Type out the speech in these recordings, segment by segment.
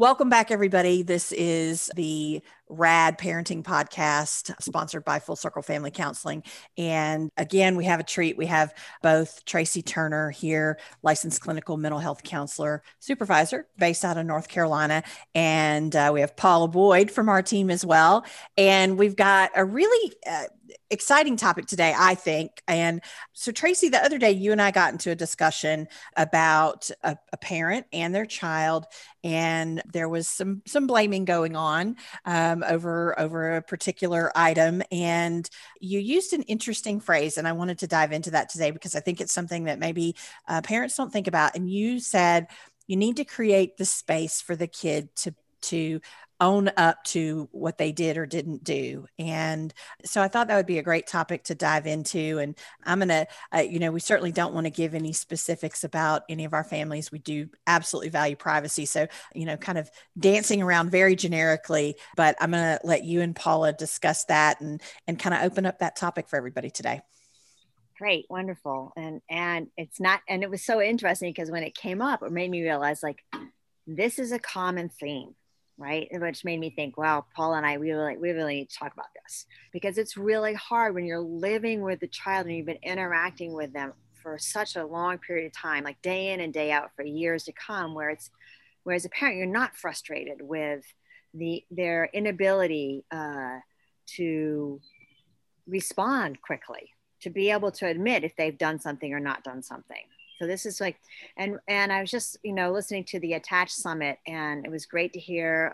Welcome back, everybody. This is the Rad Parenting Podcast, sponsored by Full Circle Family Counseling. And again, we have a treat. We have both Tracy Turner here, licensed clinical mental health counselor supervisor based out of North Carolina. And we have Paula Boyd from our team as well. And we've got a really exciting topic today, I think. And so Tracy, the other day, you and I got into a discussion about a parent and their child, and there was some blaming going on over a particular item. And you used an interesting phrase, and I wanted to dive into that today because I think it's something that maybe parents don't think about. And you said you need to create the space for the kid to own up to what they did or didn't do. And so I thought that would be a great topic to dive into. And I'm going to, we certainly don't want to give any specifics about any of our families. We do absolutely value privacy. So, kind of dancing around very generically, but I'm going to let you and Paula discuss that and kind of open up that topic for everybody today. Great. Wonderful. And it's not, and it was so interesting because when it came up, it made me realize this is a common theme. Right? Which made me think, wow, Paul and I, we really need to talk about this because it's really hard when you're living with the child and you've been interacting with them for such a long period of time, like day in and day out for years to come, where as a parent, you're not frustrated with their inability to respond quickly, to be able to admit if they've done something or not done something. So this is and I was just, listening to the Attached Summit, and it was great to hear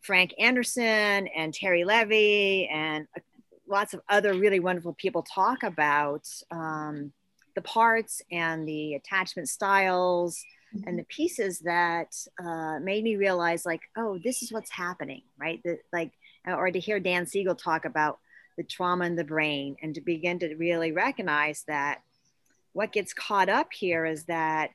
Frank Anderson and Terry Levy and lots of other really wonderful people talk about the parts and the attachment styles and the pieces that made me realize oh, this is what's happening, right? Or to hear Dan Siegel talk about the trauma in the brain and to begin to really recognize that what gets caught up here is that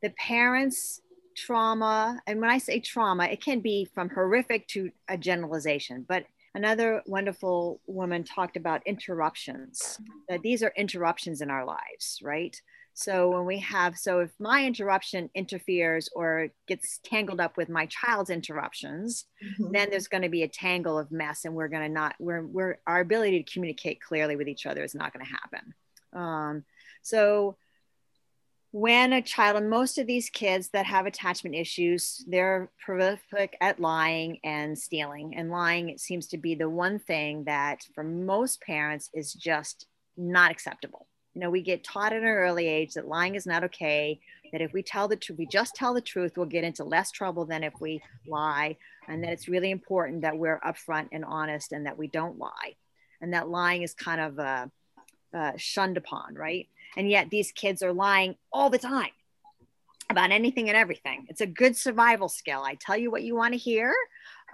the parents' trauma, and when I say trauma, it can be from horrific to a generalization, but another wonderful woman talked about interruptions, that these are interruptions in our lives, right? So when we have, if my interruption interferes or gets tangled up with my child's interruptions, then there's going to be a tangle of mess, and we're going to not, our ability to communicate clearly with each other is not going to happen. So when a child, and most of these kids that have attachment issues, they're prolific at lying and stealing. And lying, it seems to be the one thing that for most parents is just not acceptable. We get taught at an early age that lying is not okay, that if we tell the truth, we just tell the truth, we'll get into less trouble than if we lie. And that it's really important that we're upfront and honest and that we don't lie. And that lying is kind of shunned upon, right? And yet these kids are lying all the time about anything and everything. It's a good survival skill. I tell you what you want to hear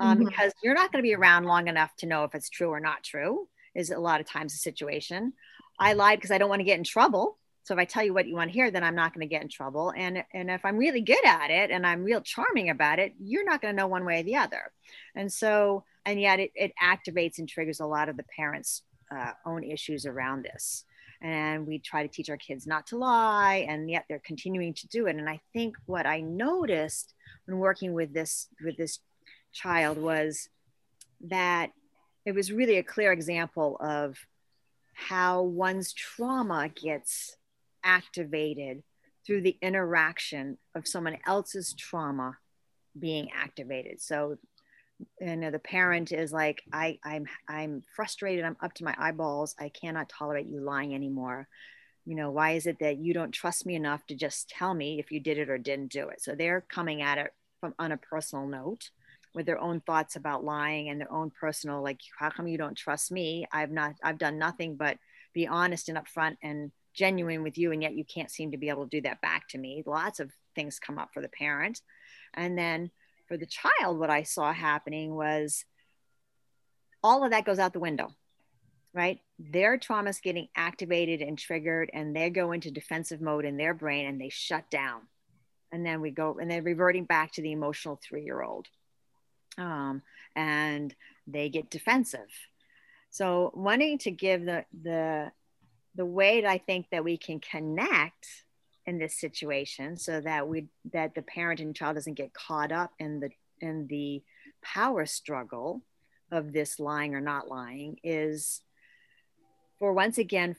because you're not going to be around long enough to know if it's true or not true is a lot of times the situation. I lied because I don't want to get in trouble. So if I tell you what you want to hear, then I'm not going to get in trouble. And if I'm really good at it and I'm real charming about it, you're not going to know one way or the other. And so, and yet it activates and triggers a lot of the parents' own issues around this. And we try to teach our kids not to lie, and yet they're continuing to do it. And I think what I noticed when working with this child was that it was really a clear example of how one's trauma gets activated through the interaction of someone else's trauma being activated. So the parent is like, I'm frustrated. I'm up to my eyeballs. I cannot tolerate you lying anymore. Why is it that you don't trust me enough to just tell me if you did it or didn't do it? So they're coming at it on a personal note with their own thoughts about lying and their own personal, how come you don't trust me? I've done nothing but be honest and upfront and genuine with you. And yet you can't seem to be able to do that back to me. Lots of things come up for the parent. And then for the child, what I saw happening was all of that goes out the window, right? Their trauma is getting activated and triggered, and they go into defensive mode in their brain and they shut down. And then they're reverting back to the emotional 3-year-old. And they get defensive. So wanting to give the way that I think that we can connect in this situation, so that that the parent and child doesn't get caught up in the power struggle of this lying or not lying, is for, once again,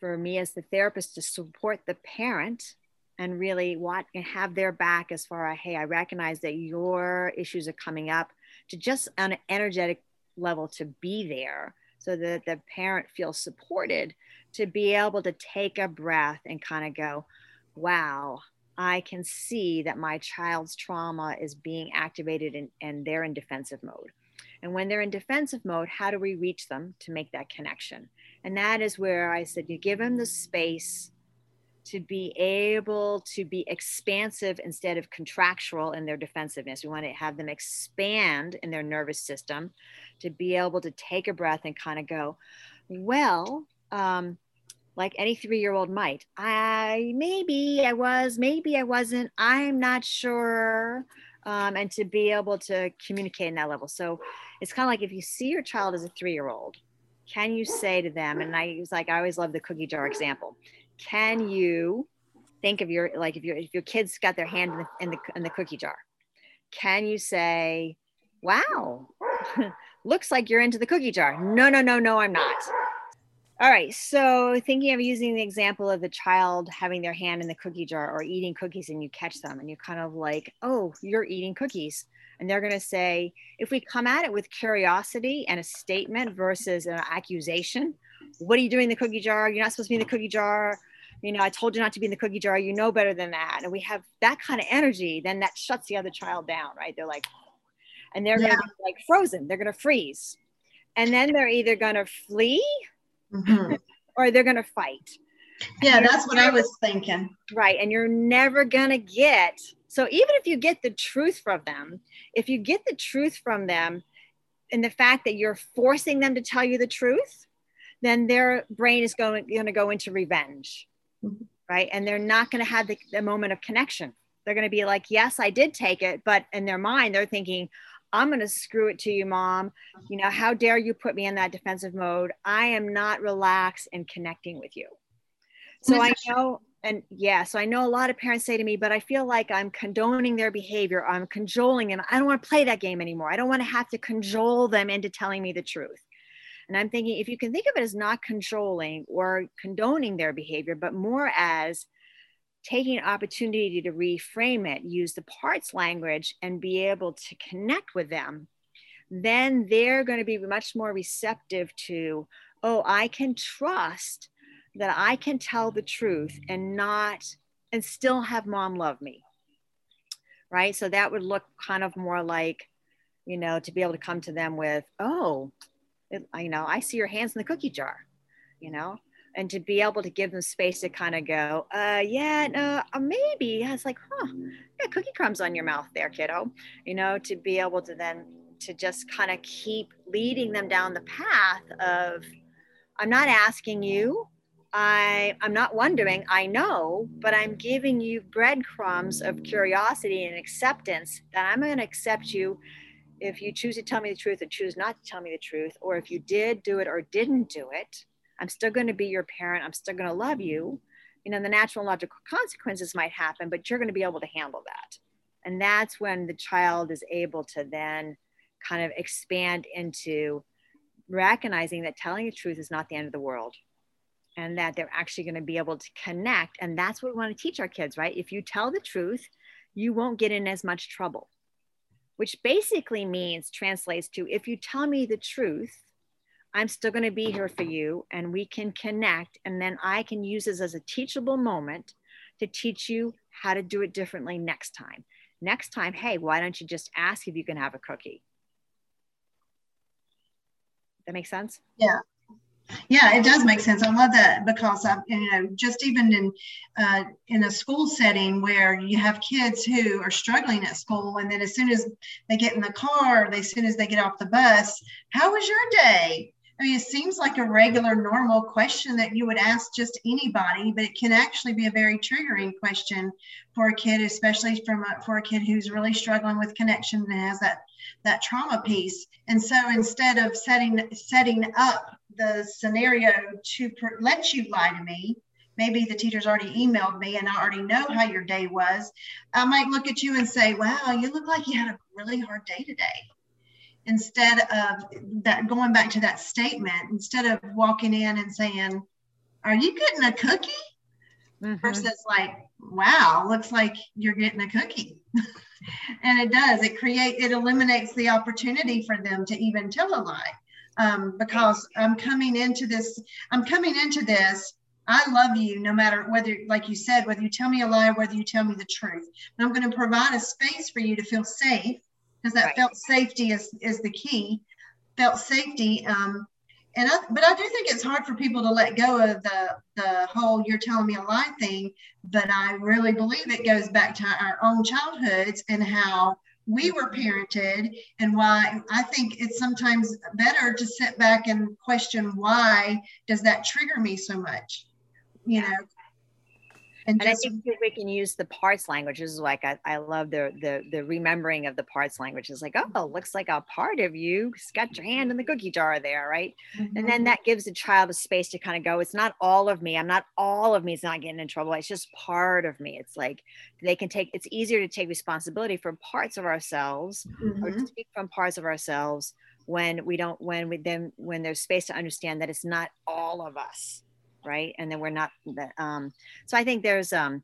for me as the therapist, to support the parent and really and have their back as far as, hey, I recognize that your issues are coming up, to just on an energetic level to be there so that the parent feels supported to be able to take a breath and kind of go, wow, I can see that my child's trauma is being activated and they're in defensive mode. And when they're in defensive mode, how do we reach them to make that connection? And that is where I said, you give them the space to be able to be expansive instead of contractual in their defensiveness. We want to have them expand in their nervous system to be able to take a breath and kind of go, well, like any 3-year-old might, maybe I wasn't, I'm not sure. And to be able to communicate in that level. So it's kind of like, if you see your child as a 3-year-old, can you say to them, and I always love the cookie jar example. Can you think of if your kid's got their hand in the cookie jar, can you say, wow, looks like you're into the cookie jar. No, I'm not. All right. So thinking of using the example of the child having their hand in the cookie jar or eating cookies, and you catch them and you kind of like, oh, you're eating cookies. And they're going to say, if we come at it with curiosity and a statement versus an accusation, what are you doing in the cookie jar? You're not supposed to be in the cookie jar. I told you not to be in the cookie jar. You know better than that. And we have that kind of energy, then that shuts the other child down, right? They're like, and they're going to be like frozen. They're going to freeze. And then they're either going to flee mm-hmm. or they're going to fight. Yeah, that's what I was thinking. Right. And you're never going to get. So even if you get the truth from them, and the fact that you're forcing them to tell you the truth, then their brain is going to go into revenge, mm-hmm. right? And they're not going to have the moment of connection. They're going to be like, yes, I did take it. But in their mind, they're thinking, I'm going to screw it to you, Mom. How dare you put me in that defensive mode? I am not relaxed and connecting with you. So I know, and yeah, so I know a lot of parents say to me, but I feel like I'm condoning their behavior. I'm cajoling them. I don't want to play that game anymore. I don't want to have to cajole them into telling me the truth. And I'm thinking, if you can think of it as not controlling or condoning their behavior, but more as taking an opportunity to reframe it, use the parts language and be able to connect with them, then they're going to be much more receptive to, oh, I can trust that I can tell the truth and still have Mom love me, right? So that would look kind of more like, to be able to come to them with, oh, I see your hands in the cookie jar, and to be able to give them space to kind of go, maybe. I was like, got cookie crumbs on your mouth there, kiddo, to be able to then to just kind of keep leading them down the path of, I'm not asking you, I'm not wondering, I know, but I'm giving you breadcrumbs of curiosity and acceptance that I'm going to accept you if you choose to tell me the truth or choose not to tell me the truth, or if you did do it or didn't do it, I'm still going to be your parent. I'm still going to love you. The natural logical consequences might happen, but you're going to be able to handle that. And that's when the child is able to then kind of expand into recognizing that telling the truth is not the end of the world, and that they're actually going to be able to connect. And that's what we want to teach our kids, right? If you tell the truth, you won't get in as much trouble. Which basically translates to, if you tell me the truth, I'm still going to be here for you and we can connect. And then I can use this as a teachable moment to teach you how to do it differently next time. Next time, hey, why don't you just ask if you can have a cookie? That makes sense? Yeah. Yeah, it does make sense. I love that, because I'm, just even in a school setting where you have kids who are struggling at school, and then as soon as they get in the car, as soon as they get off the bus, how was your day? I mean, it seems like a regular, normal question that you would ask just anybody, but it can actually be a very triggering question for a kid, especially for a kid who's really struggling with connection and has that trauma piece. And so instead of setting up the scenario to let you lie to me, maybe the teacher's already emailed me and I already know how your day was, I might look at you and say, wow, you look like you had a really hard day today. Instead of that, going back to that statement, instead of walking in and saying, are you getting a cookie? Mm-hmm. Versus like, wow, looks like you're getting a cookie. And it does, it eliminates the opportunity for them to even tell a lie. Because I'm coming into this, I love you no matter whether, like you said, whether you tell me a lie, whether you tell me the truth. And I'm going to provide a space for you to feel safe, because that felt safety is the key. Felt safety. But I do think it's hard for people to let go of the whole you're telling me a lie thing, but I really believe it goes back to our own childhoods and how we were parented, and why I think it's sometimes better to sit back and question, why does that trigger me so much, you know? And I think we can use the parts language. This is like, I love the remembering of the parts language. It's like, oh, looks like a part of you just got your hand in the cookie jar there, right? Mm-hmm. And then that gives the child a space to kind of go, it's not all of me. I'm not all of me. It's not getting in trouble. It's just part of me. It's like it's easier to take responsibility for parts of ourselves, mm-hmm. or to speak from parts of ourselves when there's space to understand that it's not all of us. Right. And then we're not, so I think there's a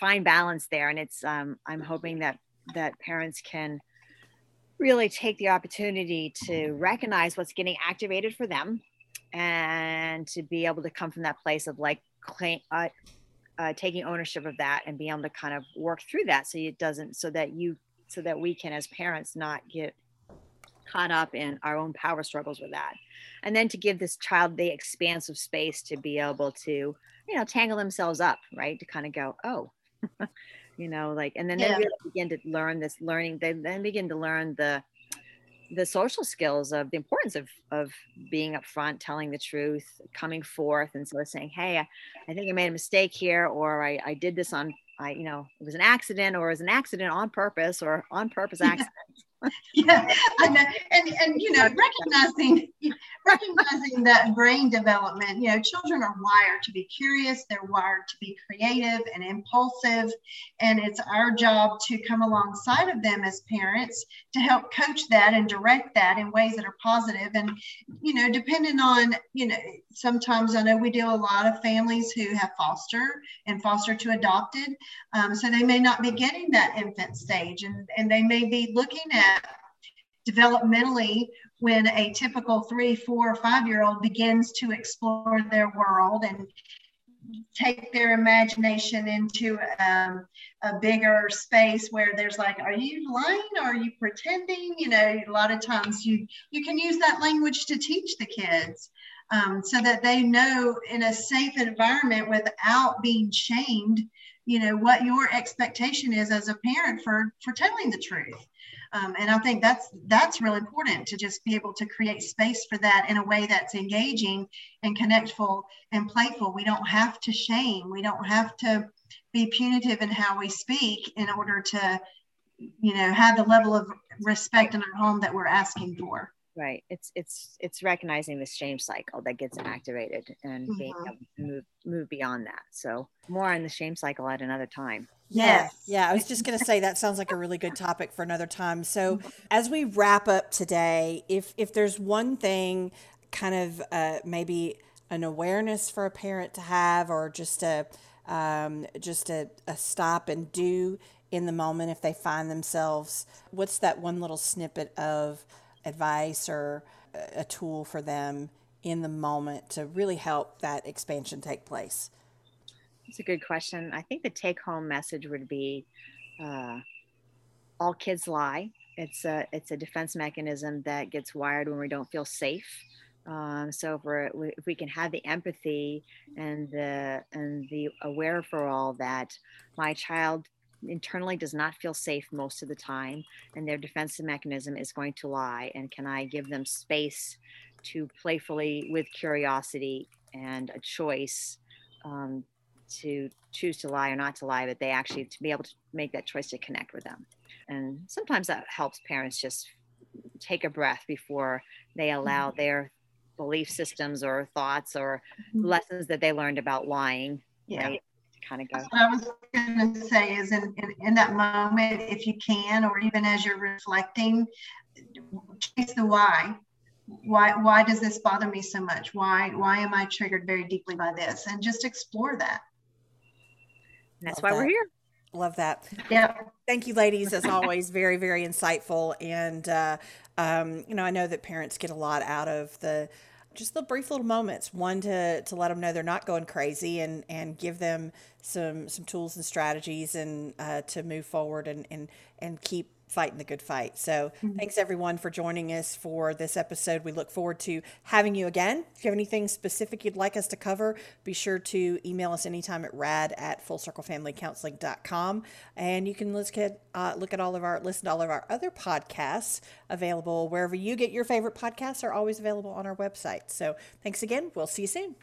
fine balance there. And it's, I'm hoping that parents can really take the opportunity to recognize what's getting activated for them, and to be able to come from that place of like taking ownership of that and be able to kind of work through that. So that we can, as parents, not get caught up in our own power struggles with that. And then to give this child the expansive space to be able to, you know, tangle themselves up, right? To kind of go, oh, you know, like, and then they really begin to learn the social skills of the importance of being upfront, telling the truth, coming forth. And so saying, hey, I think I made a mistake here, or I did this it was an accident, or it was an accident on purpose, or on purpose accident. Yeah, I know. And you know, recognizing that brain development, you know, children are wired to be curious, they're wired to be creative and impulsive, and it's our job to come alongside of them as parents to help coach that and direct that in ways that are positive. And, you know, depending on, you know, sometimes I know we deal a lot of families who have foster and foster to adopted, so they may not be getting that infant stage, and they may be looking at developmentally when a typical 3, 4, or 5-year-old begins to explore their world and take their imagination into a bigger space where there's like, are you lying or are you pretending? You know, a lot of times you can use that language to teach the kids, so that they know in a safe environment without being shamed, you know, what your expectation is as a parent for telling the truth. And I think that's really important, to just be able to create space for that in a way that's engaging and connectful and playful. We don't have to shame. We don't have to be punitive in how we speak in order to, you know, have the level of respect in our home that we're asking for. Right. It's recognizing the shame cycle that gets activated and being able to move beyond that. So more on the shame cycle at another time. Yes. Yeah. I was just going to say, that sounds like a really good topic for another time. So as we wrap up today, if there's one thing, kind of maybe an awareness for a parent to have, or just a stop and do in the moment if they find themselves, what's that one little snippet of advice or a tool for them in the moment to really help that expansion take place? That's a good question. I think the take-home message would be, all kids lie. It's a defense mechanism that gets wired when we don't feel safe. So if we can have the empathy and the aware for all that my child internally does not feel safe most of the time, and their defensive mechanism is going to lie. And can I give them space to playfully, with curiosity and a choice, to choose to lie or not to lie, but they actually to be able to make that choice to connect with them. And sometimes that helps parents just take a breath before they allow their belief systems or thoughts or lessons that they learned about lying Yeah. Right? Kind of go. That's what I was going to say is in that moment, if you can, or even as you're reflecting, chase the why. Why does this bother me so much? Why am I triggered very deeply by this? And just explore that. And that's why we're here. Love that. Yeah. Thank you, ladies, as always. Very, very insightful. And, you know, I know that parents get a lot out of just the brief little moments. One, to let them know they're not going crazy and give them some tools and strategies and to move forward and keep fighting the good fight. So Thanks, everyone, for joining us for this episode. We look forward to having you again. If you have anything specific you'd like us to cover, be sure to email us anytime at rad@fullcirclefamilycounseling.com. And you can listen to all of our other podcasts available wherever you get your favorite podcasts. Are always available on our website. So thanks again. We'll see you soon.